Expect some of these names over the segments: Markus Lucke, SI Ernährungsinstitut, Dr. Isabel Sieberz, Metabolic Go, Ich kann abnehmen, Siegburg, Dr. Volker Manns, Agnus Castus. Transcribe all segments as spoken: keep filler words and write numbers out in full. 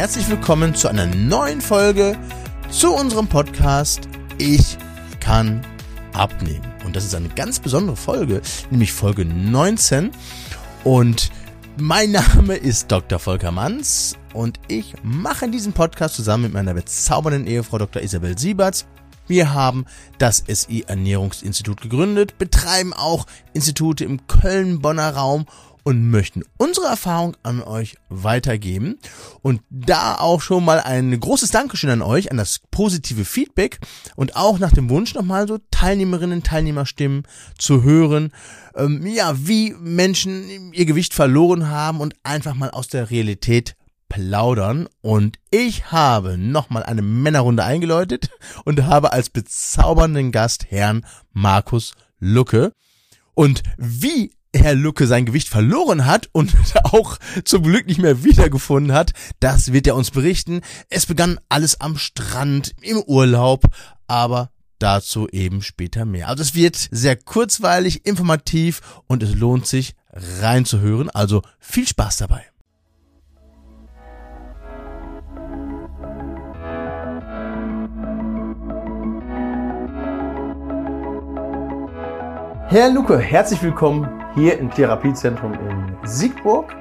herzlich willkommen zu einer neuen Folge zu unserem Podcast Ich kann abnehmen. Und das ist eine ganz besondere Folge, nämlich Folge neunzehn. Und mein Name ist Doktor Volker Manns und ich mache diesen Podcast zusammen mit meiner bezaubernden Ehefrau Doktor Isabel Sieberz. Wir haben das S I Ernährungsinstitut gegründet, betreiben auch Institute im Köln-Bonner Raum und möchten unsere Erfahrung an euch weitergeben. Und da auch schon mal ein großes Dankeschön an euch, an das positive Feedback und auch nach dem Wunsch nochmal so Teilnehmerinnen, Teilnehmerstimmen zu hören, ähm, ja, wie Menschen ihr Gewicht verloren haben und einfach mal aus der Realität plaudern. Und ich habe nochmal eine Männerrunde eingeläutet und habe als bezaubernden Gast Herrn Markus Lucke. Und wie Herr Lucke sein Gewicht verloren hat und auch zum Glück nicht mehr wiedergefunden hat, das wird er uns berichten. Es begann alles am Strand, im Urlaub, aber dazu eben später mehr. Also es wird sehr kurzweilig, informativ und es lohnt sich reinzuhören. Also viel Spaß dabei. Herr Lucke, herzlich willkommen hier im Therapiezentrum in Siegburg.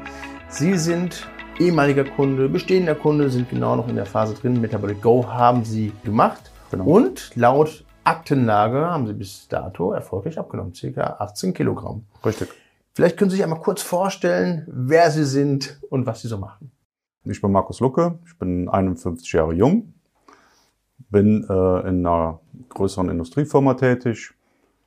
Sie sind ehemaliger Kunde, bestehender Kunde, sind genau noch in der Phase drin. Metabolic Go haben Sie gemacht. Genau. Und laut Aktenlage haben Sie bis dato erfolgreich abgenommen, ca. achtzehn Kilogramm. Richtig. Vielleicht können Sie sich einmal kurz vorstellen, wer Sie sind und was Sie so machen. Ich bin Markus Lucke, ich bin einundfünfzig Jahre jung, bin äh, in einer größeren Industriefirma tätig.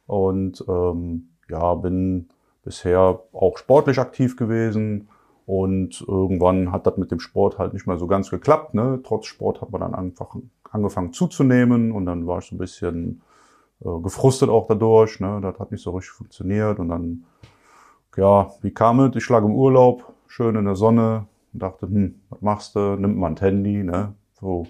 Und ähm, ja, bin bisher auch sportlich aktiv gewesen und irgendwann hat das mit dem Sport halt nicht mehr so ganz geklappt. Ne? Trotz Sport hat man dann einfach angefangen zuzunehmen und dann war ich so ein bisschen äh, gefrustet auch dadurch. Ne? Das hat nicht so richtig funktioniert und dann, ja, wie kam es? Ich lag im Urlaub, schön in der Sonne und dachte, hm, was machst du? Nimmt man das Handy, ne? So.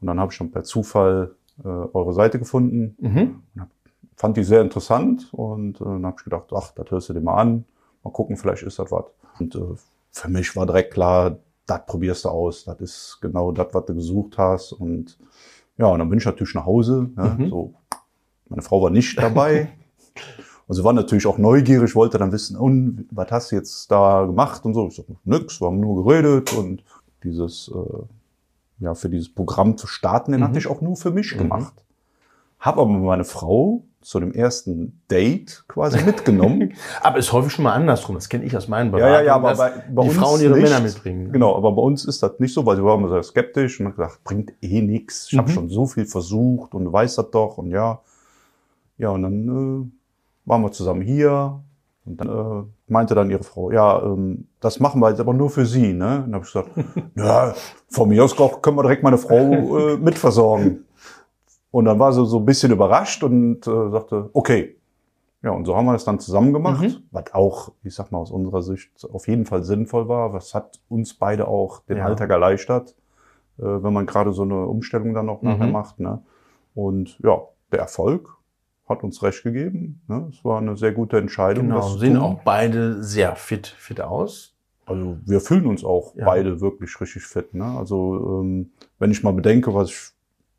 Und dann habe ich dann per Zufall äh, eure Seite gefunden, mhm, und habe fand die sehr interessant und äh, dann habe ich gedacht, ach, das hörst du dir mal an, mal gucken, vielleicht ist das was. Und äh, für mich war direkt klar, das probierst du aus, das ist genau das, was du gesucht hast. Und ja, und dann bin ich natürlich nach Hause, ne? Mhm. So, meine Frau war nicht dabei und sie war natürlich auch neugierig, wollte dann wissen, und was hast du jetzt da gemacht und so. Ich so, nix, wir haben nur geredet und dieses, äh, ja, für dieses Programm zu starten, den, mhm, hatte ich auch nur für mich, mhm, gemacht. Habe aber meine Frau zu dem ersten Date quasi mitgenommen. Aber ist häufig schon mal andersrum. Das kenne ich aus meinen Beratungen. Ja, ja, ja, aber bei, bei die uns Frauen ihre nicht. Männer mitbringen. Genau, aber bei uns ist das nicht so, weil sie waren immer sehr skeptisch und haben gesagt, bringt eh nichts. Ich, mhm, habe schon so viel versucht und du weißt das doch und ja. Ja, und dann äh, waren wir zusammen hier und dann äh, meinte dann ihre Frau, ja, ähm, das machen wir jetzt aber nur für sie, ne? Und dann habe ich gesagt, na, von mir aus können wir direkt meine Frau äh, mitversorgen. Und dann war sie so ein bisschen überrascht und äh, sagte, okay. Ja, und so haben wir das dann zusammen gemacht, mhm, was auch, ich sag mal, aus unserer Sicht auf jeden Fall sinnvoll war. Was hat uns beide auch den, ja, Alltag erleichtert, äh, wenn man gerade so eine Umstellung dann auch, mhm, nachher macht. Ne? Und ja, der Erfolg hat uns recht gegeben. Ne? Es war eine sehr gute Entscheidung. Genau, das sehen auch beide sehr fit, fit aus. Also wir fühlen uns auch, ja, beide wirklich richtig fit. Ne? Also ähm, wenn ich mal bedenke, was ich,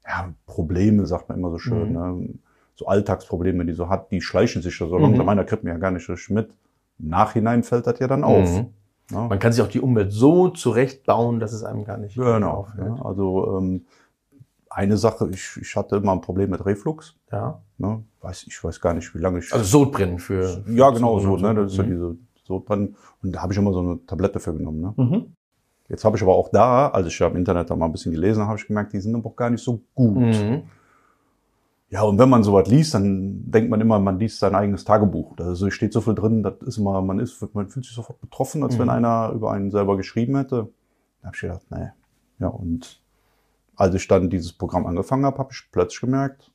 ja, Probleme, sagt man immer so schön, mhm, ne? So Alltagsprobleme, die so hat, die schleichen sich da so langsam, mhm, meiner kriegt mir ja gar nicht richtig mit. Im Nachhinein fällt das ja dann auf. Mhm. Ja. Man kann sich auch die Umwelt so zurechtbauen, dass es einem gar nicht, genau, auffällt. Ja, also ähm, eine Sache, ich, ich hatte immer ein Problem mit Reflux. Ja. Ne? Weiß, ich weiß gar nicht, wie lange ich... Also Sodbrennen für... für ja, genau, so, ne? Das ist, mhm, ja diese Sodbrennen. Und da habe ich immer so eine Tablette für genommen. Ne? Mhm. Jetzt habe ich aber auch da, also ich habe im Internet da mal ein bisschen gelesen, habe ich gemerkt, die sind aber auch gar nicht so gut. Mhm. Ja, und wenn man sowas liest, dann denkt man immer, man liest sein eigenes Tagebuch. Da steht so viel drin, das ist immer, man ist, man fühlt sich sofort betroffen, als, mhm, wenn einer über einen selber geschrieben hätte. Da habe ich gedacht, nee. Ja, und als ich dann dieses Programm angefangen habe, habe ich plötzlich gemerkt,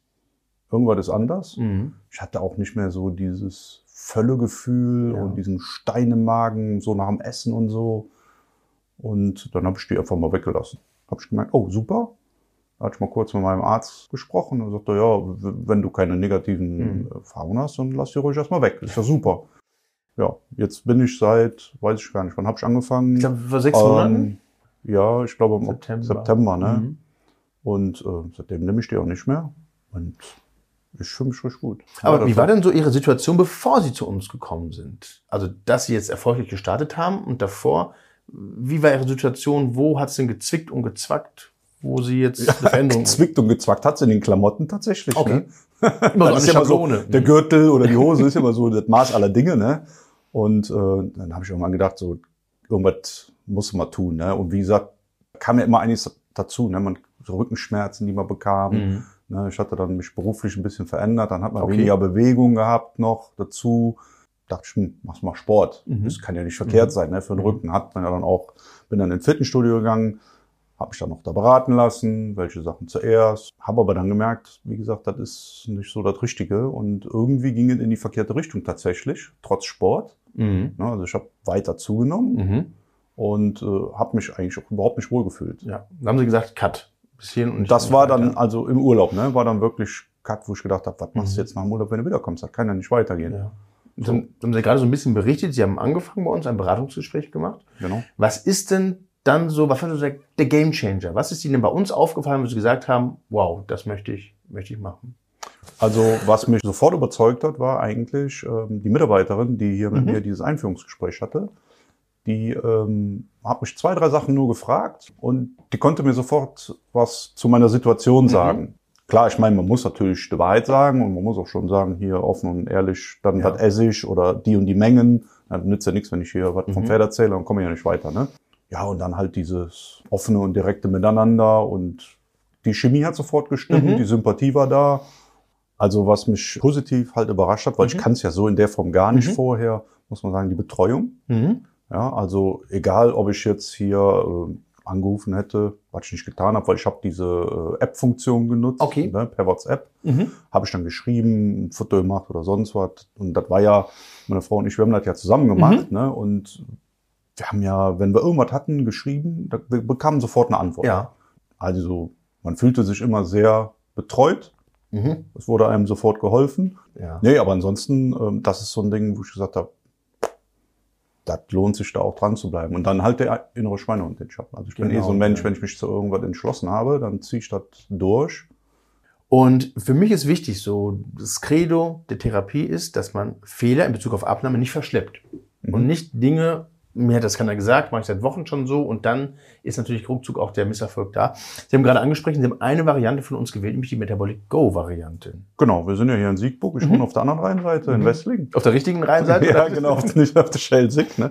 irgendwas ist anders. Mhm. Ich hatte auch nicht mehr so dieses Völlegefühl, ja, und diesen Stein im Magen, so nach dem Essen und so. Und dann habe ich die einfach mal weggelassen. Habe ich gemerkt, oh super. Da hatte ich mal kurz mit meinem Arzt gesprochen und sagte, ja, wenn du keine negativen, mhm, Erfahrungen hast, dann lass die ruhig erstmal weg. Ist ja super. Ja, jetzt bin ich seit, weiß ich gar nicht, wann habe ich angefangen? Ich glaube, vor sechs Monaten. Ähm, Ja, ich glaube im September. September ne? Mhm. Und äh, seitdem nehme ich die auch nicht mehr. Und ich fühle mich richtig gut. Aber ja, wie war denn so Ihre Situation, bevor Sie zu uns gekommen sind? Also, dass Sie jetzt erfolgreich gestartet haben und davor, wie war Ihre Situation? Wo hat es denn gezwickt und gezwackt? Wo Sie jetzt ja, eine Veränderung... Gezwickt und gezwackt hat es in den Klamotten tatsächlich. Okay. Ne? Immer das so eine ist Schablone. Immer so, der Gürtel oder die Hose ist immer so das Maß aller Dinge. Ne? Und äh, dann habe ich irgendwann gedacht, so irgendwas muss man tun. Ne? Und wie gesagt, kam ja immer einiges dazu. Ne? Man, so Rückenschmerzen, die man bekam. Mhm. Ne? Ich hatte dann mich beruflich ein bisschen verändert. Dann hat man okay. weniger Bewegung gehabt noch dazu. Dachte ich, hm, mach's mal Sport. Mhm. Das kann ja nicht verkehrt mhm. sein. Ne? Für den mhm. Rücken hat man ja dann auch... Bin dann ins Fitnessstudio gegangen. Habe mich dann noch da beraten lassen, welche Sachen zuerst. Habe aber dann gemerkt, wie gesagt, das ist nicht so das Richtige. Und irgendwie ging es in die verkehrte Richtung tatsächlich, trotz Sport. Mhm. Also ich habe weiter zugenommen mhm. und äh, habe mich eigentlich auch überhaupt nicht wohlgefühlt. Ja. Dann haben Sie gesagt, Cut. Bis hierhin und das war dann, also im Urlaub, ne, war dann wirklich Cut, wo ich gedacht habe, was machst mhm. du jetzt nach dem Urlaub, wenn du wiederkommst? Das kann ja nicht weitergehen. Ja. So. Dann haben Sie gerade so ein bisschen berichtet, Sie haben angefangen bei uns, ein Beratungsgespräch gemacht. Genau. Was ist denn... Dann so, was war so der Game Changer? Was ist Ihnen bei uns aufgefallen, wo Sie gesagt haben, wow, das möchte ich, möchte ich machen? Also, was mich sofort überzeugt hat, war eigentlich ähm, die Mitarbeiterin, die hier mit mhm. mir dieses Einführungsgespräch hatte. Die ähm, hat mich zwei, drei Sachen nur gefragt und die konnte mir sofort was zu meiner Situation sagen. Mhm. Klar, ich meine, man muss natürlich die Wahrheit sagen und man muss auch schon sagen, hier offen und ehrlich, dann ja. was esse ich oder die und die Mengen. Dann nützt ja nichts, wenn ich hier was mhm. vom Pferd erzähle, dann komme ich ja nicht weiter, ne? Ja, und dann halt dieses offene und direkte Miteinander und die Chemie hat sofort gestimmt, mhm. die Sympathie war da. Also was mich positiv halt überrascht hat, weil mhm. ich kann es ja so in der Form gar nicht mhm. vorher, muss man sagen, die Betreuung. Mhm. Ja, also egal, ob ich jetzt hier äh, angerufen hätte, was ich nicht getan habe, weil ich habe diese äh, App-Funktion genutzt, okay. ne, per WhatsApp. Mhm. Habe ich dann geschrieben, ein Foto gemacht oder sonst was. Und das war ja, meine Frau und ich, wir haben das ja zusammen gemacht. Mhm. Ne, und... Wir haben ja, wenn wir irgendwas hatten, geschrieben, da, wir bekamen sofort eine Antwort. Ja. Also man fühlte sich immer sehr betreut. Mhm. Es wurde einem sofort geholfen. Ja. Nee, aber ansonsten, ähm, das ist so ein Ding, wo ich gesagt habe, das lohnt sich da auch dran zu bleiben. Und dann halt der innere Schweinehund, den ich habe. Also ich genau, bin eh so ein Mensch, ja. wenn ich mich zu irgendwas entschlossen habe, dann ziehe ich das durch. Und für mich ist wichtig, so das Credo der Therapie ist, dass man Fehler in Bezug auf Abnahme nicht verschleppt. Mhm. Und nicht Dinge... Mir hat das keiner gesagt, mache ich seit Wochen schon so. Und dann ist natürlich ruckzuck auch der Misserfolg da. Sie haben gerade angesprochen, Sie haben eine Variante von uns gewählt, nämlich die Metabolic Go-Variante. Genau, wir sind ja hier in Siegburg, ich mhm. wohne auf der anderen Rheinseite, mhm. in Westlingen. Auf der richtigen Rheinseite? Ja, genau, nicht auf der Schelsig. Ne?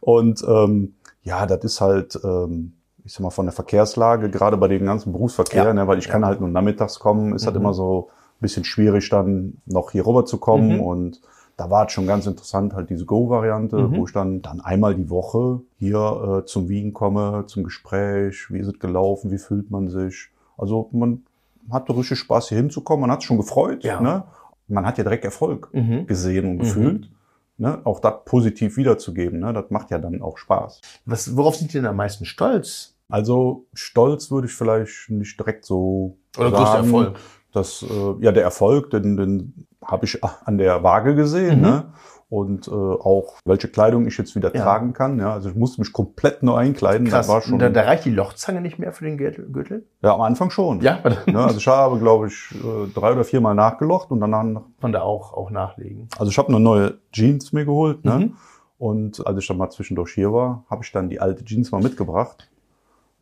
Und ähm, ja, das ist halt, ähm, ich sag mal, von der Verkehrslage, gerade bei dem ganzen Berufsverkehr, ja. ne, weil ich ja. kann halt nur nachmittags kommen, ist mhm. halt immer so ein bisschen schwierig, dann noch hier rüber zu kommen mhm. und... Da war es schon ganz interessant, halt diese Go-Variante, mhm. wo ich dann, dann einmal die Woche hier äh, zum Wiegen komme, zum Gespräch, wie ist es gelaufen, wie fühlt man sich. Also man hatte richtig Spaß, hier hinzukommen, man hat sich schon gefreut. Ja. Ne? Man hat ja direkt Erfolg mhm. gesehen und gefühlt. Mhm. Ne? Auch das positiv wiederzugeben, ne? Das macht ja dann auch Spaß. Was, worauf sind Sie denn am meisten stolz? Also stolz würde ich vielleicht nicht direkt so Oder sagen. Größter Erfolg. Das, äh, ja, der Erfolg, den, den habe ich an der Waage gesehen, mhm. ne? Und äh, auch, welche Kleidung ich jetzt wieder ja. tragen kann. Ja? Also ich musste mich komplett neu einkleiden. Krass. Das war schon, da, da reicht die Lochzange nicht mehr für den Gürtel? Ja, am Anfang schon. Ja? ja also ich habe, glaube ich, drei oder viermal nachgelocht und danach... Konnte auch, auch nachlegen. Also ich habe eine neue Jeans mir geholt. Ne? Mhm. Und als ich dann mal zwischendurch hier war, habe ich dann die alte Jeans mal mitgebracht.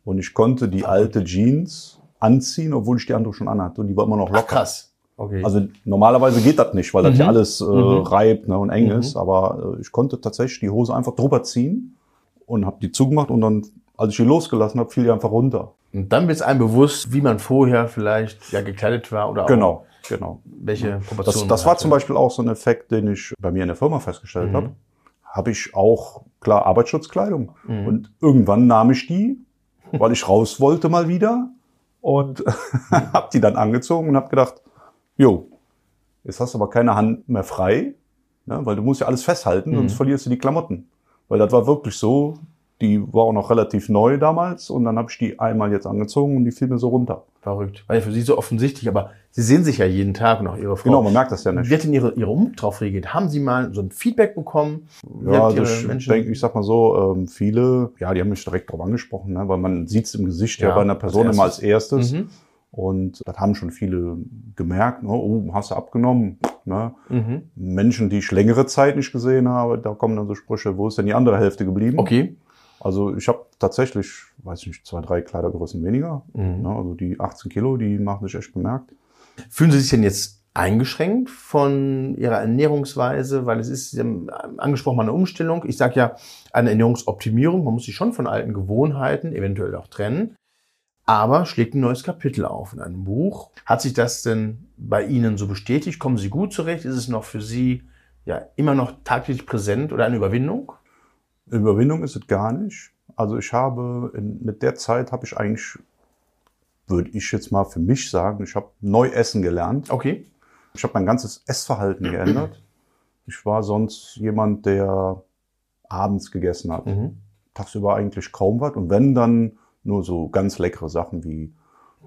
Und ich konnte die alte Jeans... anziehen, obwohl ich die andere schon anhatte und die war immer noch locker. Ach, krass. Okay. Also normalerweise geht das nicht, weil mhm. das ja alles äh, mhm. reibt, ne, und eng mhm. ist, aber äh, ich konnte tatsächlich die Hose einfach drüber ziehen und habe die zugemacht und dann, als ich die losgelassen habe, fiel die einfach runter. Und dann wird es einem bewusst, wie man vorher vielleicht ja gekleidet war oder auch genau, genau. welche Proportionen. Das, das war zum Beispiel auch so ein Effekt, den ich bei mir in der Firma festgestellt mhm. habe. Habe ich auch, klar, Arbeitsschutzkleidung mhm. und irgendwann nahm ich die, weil ich raus wollte mal wieder. Und habe die dann angezogen und habe gedacht, jo, jetzt hast du aber keine Hand mehr frei, ne, weil du musst ja alles festhalten, mhm. sonst verlierst du die Klamotten. Weil das war wirklich so, Die war auch noch relativ neu damals und dann habe ich die einmal jetzt angezogen und die fiel mir so runter. Verrückt. Weil für Sie so offensichtlich, aber Sie sehen sich ja jeden Tag noch, Ihre Frau. Genau, man merkt das ja nicht. Wie hat denn Ihre, Ihre Umwelt drauf reagiert? Haben Sie mal so ein Feedback bekommen? Ja, also ich denke, ich sag mal so, ähm, viele, ja, die haben mich direkt drauf angesprochen, ne, weil man sieht es im Gesicht ja, ja bei einer Person als immer als erstes. Mhm. Und das haben schon viele gemerkt, ne? Oh, hast du abgenommen. Ne? Mhm. Menschen, die ich längere Zeit nicht gesehen habe, da kommen dann so Sprüche, wo ist denn die andere Hälfte geblieben? Okay. Also ich habe tatsächlich, weiß ich nicht, zwei, drei Kleidergrößen weniger. Mhm. Ne? Also die achtzehn Kilo, die machen sich echt bemerkt. Fühlen Sie sich denn jetzt eingeschränkt von Ihrer Ernährungsweise? Weil es ist, Sie haben angesprochen, eine Umstellung. Ich sage ja, eine Ernährungsoptimierung. Man muss sich schon von alten Gewohnheiten eventuell auch trennen. Aber schlägt ein neues Kapitel auf in einem Buch. Hat sich das denn bei Ihnen so bestätigt? Kommen Sie gut zurecht? Ist es noch für Sie ja immer noch tagtäglich präsent oder eine Überwindung? Überwindung ist es gar nicht. Also ich habe, in, mit der Zeit habe ich eigentlich, würde ich jetzt mal für mich sagen, ich habe neu essen gelernt. Okay. Ich habe mein ganzes Essverhalten geändert. Ich war sonst jemand, der abends gegessen hat. Mhm. Tagsüber eigentlich kaum was. Und wenn, dann nur so ganz leckere Sachen wie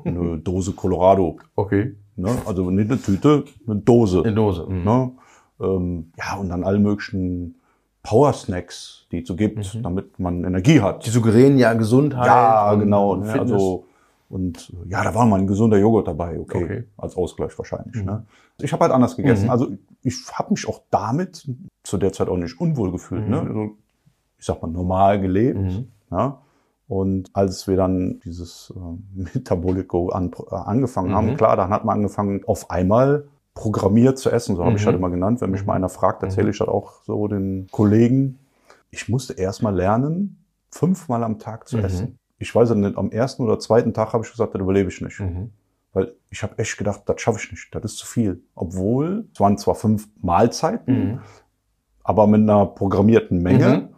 eine Dose Colorado. Okay. Ne? Also nicht eine Tüte, eine Dose. Eine Dose. Mhm. Ne? Ähm, ja, und dann alle möglichen Power-Snacks, die es so gibt, mhm. damit man Energie hat. Die suggerieren ja Gesundheit. Ja, und genau. Und, Fitness. Also, und ja, da war mal ein gesunder Joghurt dabei. Okay, okay. Als Ausgleich wahrscheinlich. Mhm. Ne? Ich habe halt anders gegessen. Mhm. Also ich habe mich auch damit zu der Zeit auch nicht unwohl gefühlt. Mhm. Ne? Also, ich sag mal, normal gelebt. Mhm. Ja? Und als wir dann dieses äh, Metabolic Go an, äh, angefangen mhm. haben, klar, dann hat man angefangen, auf einmal programmiert zu essen, so habe mhm. ich das immer genannt. Wenn mich mal einer fragt, erzähle ich das auch so den Kollegen. Ich musste erstmal lernen, fünfmal am Tag zu mhm. essen. Ich weiß nicht, am ersten oder zweiten Tag habe ich gesagt, das überlebe ich nicht. Mhm. Weil ich habe echt gedacht, das schaffe ich nicht, das ist zu viel. Obwohl, es waren zwar fünf Mahlzeiten, mhm. aber mit einer programmierten Menge. Mhm.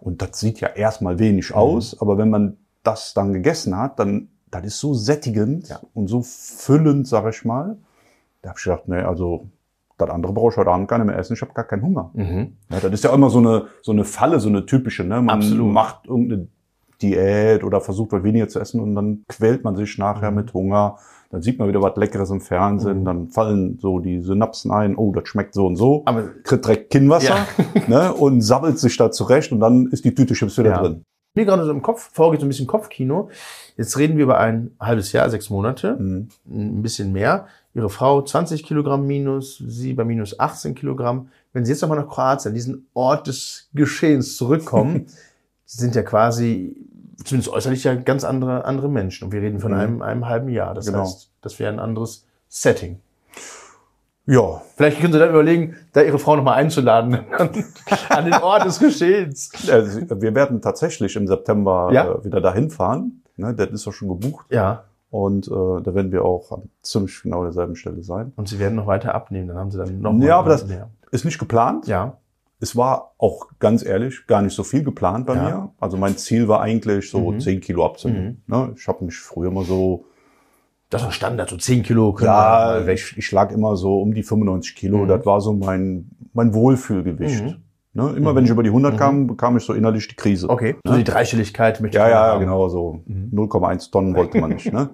Und das sieht ja erstmal wenig mhm. aus, aber wenn man das dann gegessen hat, dann das ist so sättigend ja. und so füllend, sage ich mal. Da habe ich gedacht, nee, also das andere brauche ich heute Abend gar nicht mehr essen, ich habe gar keinen Hunger. Mhm. Ja, das ist ja immer so eine, so eine Falle, so eine typische. Ne? Man Absolut. Macht irgendeine Diät oder versucht was weniger zu essen und dann quält man sich nachher mhm. mit Hunger. Dann sieht man wieder was Leckeres im Fernsehen, mhm. dann fallen so die Synapsen ein, oh, das schmeckt so und so, aber kriegt direkt Kinnwasser ja. ne, und sabbelt sich da zurecht und dann ist die Tüte Chips wieder ja. drin. Mir gerade so im Kopf vorgeht so ein bisschen Kopfkino. Jetzt reden wir über ein halbes Jahr, sechs Monate, mhm. ein bisschen mehr. Ihre Frau zwanzig Kilogramm minus, Sie bei minus achtzehn Kilogramm. Wenn Sie jetzt nochmal nach Kroatien, an diesen Ort des Geschehens zurückkommen, Sie sind ja quasi, zumindest äußerlich, ja ganz andere, andere Menschen. Und wir reden von mhm. einem, einem halben Jahr. Das genau. heißt, das wäre ein anderes Setting. Ja. Vielleicht können Sie dann überlegen, da Ihre Frau nochmal einzuladen an den Ort des Geschehens. Also, wir werden tatsächlich im September ja? äh, wieder dahin fahren. Ne, das ist doch schon gebucht. Ja. Und äh, da werden wir auch an ziemlich genau derselben Stelle sein. Und Sie werden noch weiter abnehmen, dann haben Sie dann noch ja, mal Ja, aber das mehr. Ist nicht geplant. Ja. Es war auch, ganz ehrlich, gar nicht so viel geplant bei ja. mir. Also mein Ziel war eigentlich, so mhm. zehn Kilo abzunehmen. Mhm. Ne, ich habe mich früher immer so... Das war Standard, so zehn Kilo. Können ja, wir ich, ich lag immer so um die fünfundneunzig Kilo. Mhm. Das war so mein, mein Wohlfühlgewicht. Mhm. Ne? Immer mhm. wenn ich über die hundert kam, bekam ich so innerlich die Krise. Okay, ne? So die Dreistelligkeit. Mit ja, ja, haben. Genau so. Mhm. null Komma eins Tonnen wollte man nicht. Ne?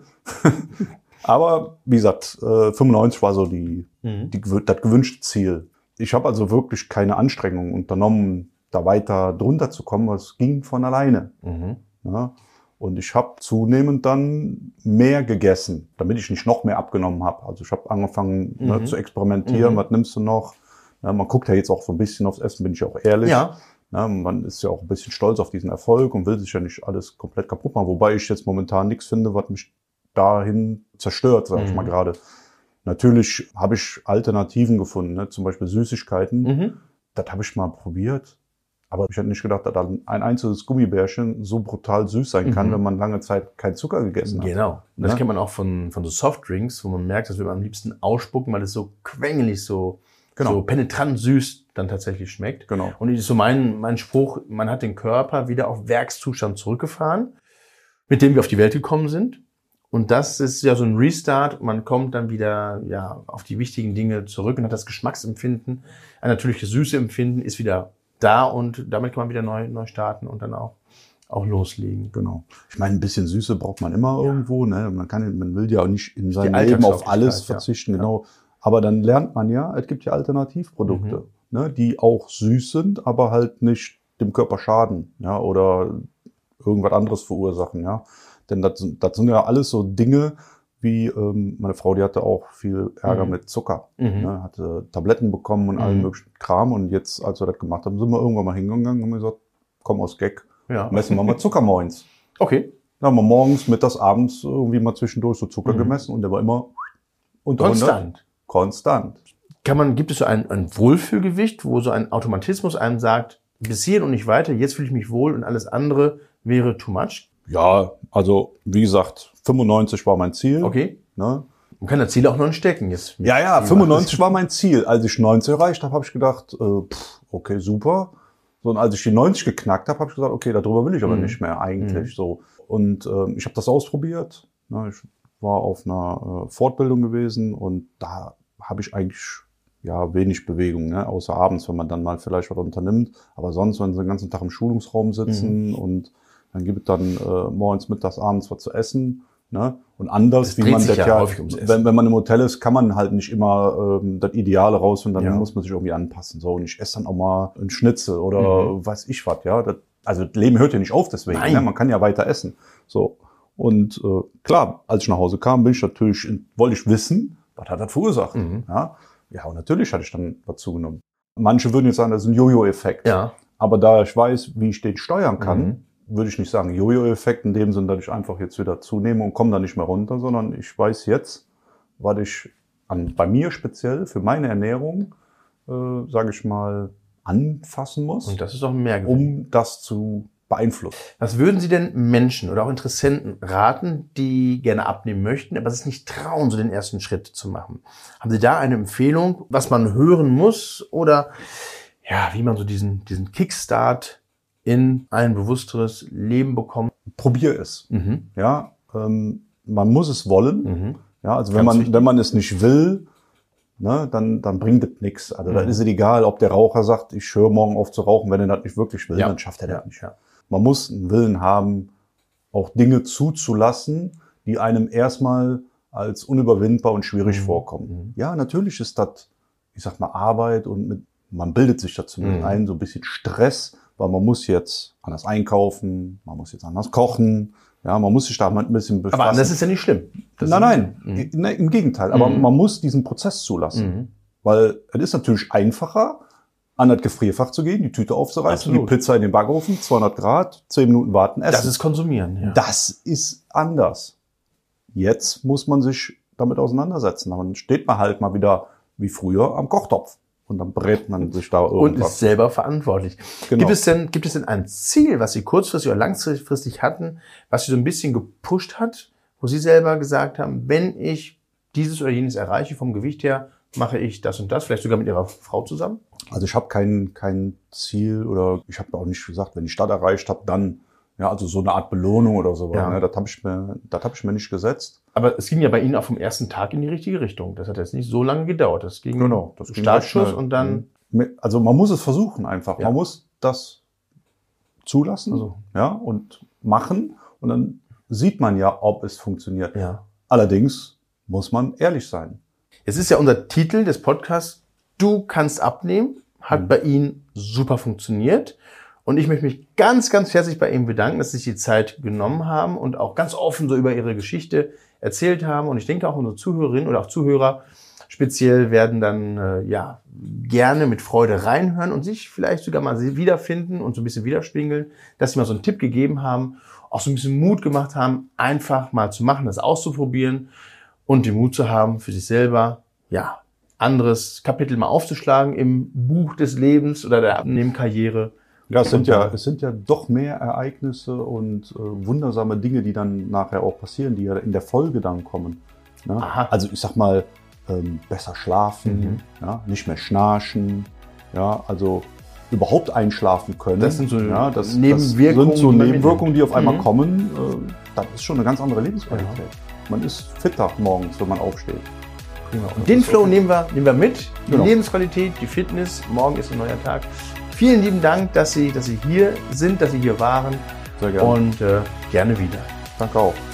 Aber wie gesagt, fünfundneunzig war so die, mhm. die, das gewünschte Ziel. Ich habe also wirklich keine Anstrengungen unternommen, da weiter drunter zu kommen, weil es ging von alleine. Mhm. Ja? Und ich habe zunehmend dann mehr gegessen, damit ich nicht noch mehr abgenommen habe. Also ich habe angefangen mhm. ne, zu experimentieren, mhm. was nimmst du noch? Ja, man guckt ja jetzt auch so ein bisschen aufs Essen, bin ich ja auch ehrlich. Ja. Ja, man ist ja auch ein bisschen stolz auf diesen Erfolg und will sich ja nicht alles komplett kaputt machen. Wobei ich jetzt momentan nichts finde, was mich dahin zerstört, sage mhm. ich mal gerade. Natürlich habe ich Alternativen gefunden, ne? Zum Beispiel Süßigkeiten. Mhm. Das habe ich mal probiert. Aber ich hätte nicht gedacht, dass ein einzelnes Gummibärchen so brutal süß sein kann, mhm. wenn man lange Zeit keinen Zucker gegessen hat. Genau. Und das ja? kennt man auch von, von so Softdrinks, wo man merkt, das will man am liebsten ausspucken, weil es so quengelig, so, genau. so penetrant süß dann tatsächlich schmeckt. Genau. Und das ist so mein, mein Spruch, man hat den Körper wieder auf Werkszustand zurückgefahren, mit dem wir auf die Welt gekommen sind. Und das ist ja so ein Restart. Man kommt dann wieder ja auf die wichtigen Dinge zurück und hat das Geschmacksempfinden, ein natürliches Süße Empfinden ist wieder da und damit kann man wieder neu, neu starten und dann auch auch loslegen. Genau. Ich meine, ein bisschen Süße braucht man immer ja. irgendwo. Ne? Man kann, man will ja auch nicht in seinem Leben auf alles verzichten. Ja. Genau. Aber dann lernt man ja, es gibt ja Alternativprodukte, mhm. ne? die auch süß sind, aber halt nicht dem Körper schaden, ja, oder irgendwas anderes verursachen, ja. Denn das, das sind ja alles so Dinge, wie ähm, meine Frau, die hatte auch viel Ärger mhm. mit Zucker. Mhm. Ne, hatte Tabletten bekommen und mhm. allen möglichen Kram. Und jetzt, als wir das gemacht haben, sind wir irgendwann mal hingegangen und haben gesagt, komm aus Gag, ja. messen wir mal Zucker morgens. Okay. Dann haben wir morgens, mittags, abends irgendwie mal zwischendurch so Zucker mhm. gemessen und der war immer unter hundert. Konstant. Konstant. Kann man, gibt es so ein, ein Wohlfühlgewicht, wo so ein Automatismus einem sagt, bis hierhin und nicht weiter, jetzt fühle ich mich wohl und alles andere wäre too much? Ja, also wie gesagt, fünfundneunzig war mein Ziel. Okay. Ne? Man kann das Ziel auch noch nicht stecken jetzt. Ja, ja, fünfundneunzig war mein Ziel. Als ich neunzig erreicht habe, habe ich gedacht, äh, pff, okay, super. So, und als ich die neunzig geknackt habe, habe ich gesagt, okay, darüber will ich aber mhm. nicht mehr eigentlich. Mhm. so. Und äh, ich habe das ausprobiert. Ne? Ich war auf einer äh, Fortbildung gewesen und da habe ich eigentlich... ja, wenig Bewegung, ne? Außer abends, wenn man dann mal vielleicht was unternimmt. Aber sonst, wenn sie den ganzen Tag im Schulungsraum sitzen mhm. und dann gibt es dann äh, morgens, mittags, abends was zu essen. Ne? Und anders, das wie man das ja, ja wenn, wenn man im Hotel ist, kann man halt nicht immer ähm, das Ideale rausfinden, dann ja. muss man sich irgendwie anpassen. So, und ich esse dann auch mal einen Schnitzel oder mhm. weiß ich was. Ja? Das, also das Leben hört ja nicht auf deswegen, ne? Man kann ja weiter essen. So. Und äh, klar, als ich nach Hause kam, bin ich natürlich, wollte ich wissen, was hat das verursacht. Mhm. Ja? Ja, und natürlich hatte ich dann was zugenommen. Manche würden jetzt sagen, das ist ein Jojo-Effekt. Ja. Aber da ich weiß, wie ich den steuern kann, mhm. würde ich nicht sagen Jojo-Effekt in dem Sinne, dass ich einfach jetzt wieder zunehme und komme da nicht mehr runter, sondern ich weiß jetzt, was ich an, bei mir speziell für meine Ernährung, äh, sage ich mal, anfassen muss. Und das ist auch ein Mehrgewicht. Um das zu beeinflussen. Was würden Sie denn Menschen oder auch Interessenten raten, die gerne abnehmen möchten, aber es nicht trauen, so den ersten Schritt zu machen? Haben Sie da eine Empfehlung, was man hören muss oder ja, wie man so diesen diesen Kickstart in ein bewussteres Leben bekommt? Probier es. Mhm. Ja, ähm, man muss es wollen. Mhm. Ja, also wenn Ganz man wichtig. wenn man es nicht will, ne, dann, dann bringt das nichts. Also mhm. dann ist es egal, ob der Raucher sagt, ich höre morgen auf zu rauchen, wenn er das nicht wirklich will, ja. dann schafft er das nicht. Ja. Man muss einen Willen haben, auch Dinge zuzulassen, die einem erstmal als unüberwindbar und schwierig mhm. vorkommen. Ja, natürlich ist das, ich sag mal, Arbeit und mit, man bildet sich dazu mhm. ein, so ein bisschen Stress, weil man muss jetzt anders einkaufen, man muss jetzt anders kochen, ja, man muss sich da mal ein bisschen befassen. Aber das ist ja nicht schlimm. Das nein, nein, mhm. im Gegenteil. Aber mhm. man muss diesen Prozess zulassen, mhm. weil es ist natürlich einfacher, an das Gefrierfach zu gehen, die Tüte aufzureißen, Absolut. die Pizza in den Backofen, zweihundert Grad, zehn Minuten warten, essen. Das ist konsumieren. Ja. Das ist anders. Jetzt muss man sich damit auseinandersetzen. Dann steht man halt mal wieder wie früher am Kochtopf und dann brät man sich da irgendwas. Und ist selber verantwortlich. Genau. Gibt es denn, gibt es denn ein Ziel, was Sie kurzfristig oder langfristig hatten, was Sie so ein bisschen gepusht hat, wo Sie selber gesagt haben, wenn ich dieses oder jenes erreiche vom Gewicht her, mache ich das und das, vielleicht sogar mit Ihrer Frau zusammen? Also ich habe kein kein Ziel oder ich habe auch nicht gesagt, wenn ich das erreicht habe, dann, ja, also so eine Art Belohnung oder so. Ja. Ne, das habe ich mir, das habe ich mir nicht gesetzt. Aber es ging ja bei Ihnen auch vom ersten Tag in die richtige Richtung. Das hat jetzt nicht so lange gedauert. Das ging genau, das ging Startschuss und dann... Also man muss es versuchen einfach. Ja. Man muss das zulassen also. ja, und machen und dann sieht man ja, ob es funktioniert. Ja. Allerdings muss man ehrlich sein. Es ist ja unser Titel des Podcasts, Du kannst abnehmen, hat mhm. bei Ihnen super funktioniert. Und ich möchte mich ganz, ganz herzlich bei Ihnen bedanken, dass Sie sich die Zeit genommen haben und auch ganz offen so über Ihre Geschichte erzählt haben. Und ich denke auch unsere Zuhörerinnen oder auch Zuhörer speziell werden dann äh, ja gerne mit Freude reinhören und sich vielleicht sogar mal wiederfinden und so ein bisschen widerspiegeln, dass Sie mal so einen Tipp gegeben haben, auch so ein bisschen Mut gemacht haben, einfach mal zu machen, das auszuprobieren. Und den Mut zu haben, für sich selber, ja, anderes Kapitel mal aufzuschlagen im Buch des Lebens oder der Abnehmkarriere. Ja, es sind ja, es sind ja doch mehr Ereignisse und äh, wundersame Dinge, die dann nachher auch passieren, die ja in der Folge dann kommen. Ne? Aha. Also ich sag mal, ähm, besser schlafen, mhm. ja, nicht mehr schnarchen, ja, also überhaupt einschlafen können. Das sind so ja, das, Nebenwirkungen, das sind so Nebenwirkungen, die auf einmal mhm. kommen. Äh, das ist schon eine ganz andere Lebensqualität. Ja. Man ist fitter morgens, wenn man aufsteht. Prima. Und den Flow nehmen wir, nehmen wir mit. Die genau. Lebensqualität, die Fitness. Morgen ist ein neuer Tag. Vielen lieben Dank, dass Sie, dass Sie hier sind, dass Sie hier waren. Sehr gerne. Und äh, gerne wieder. Danke auch.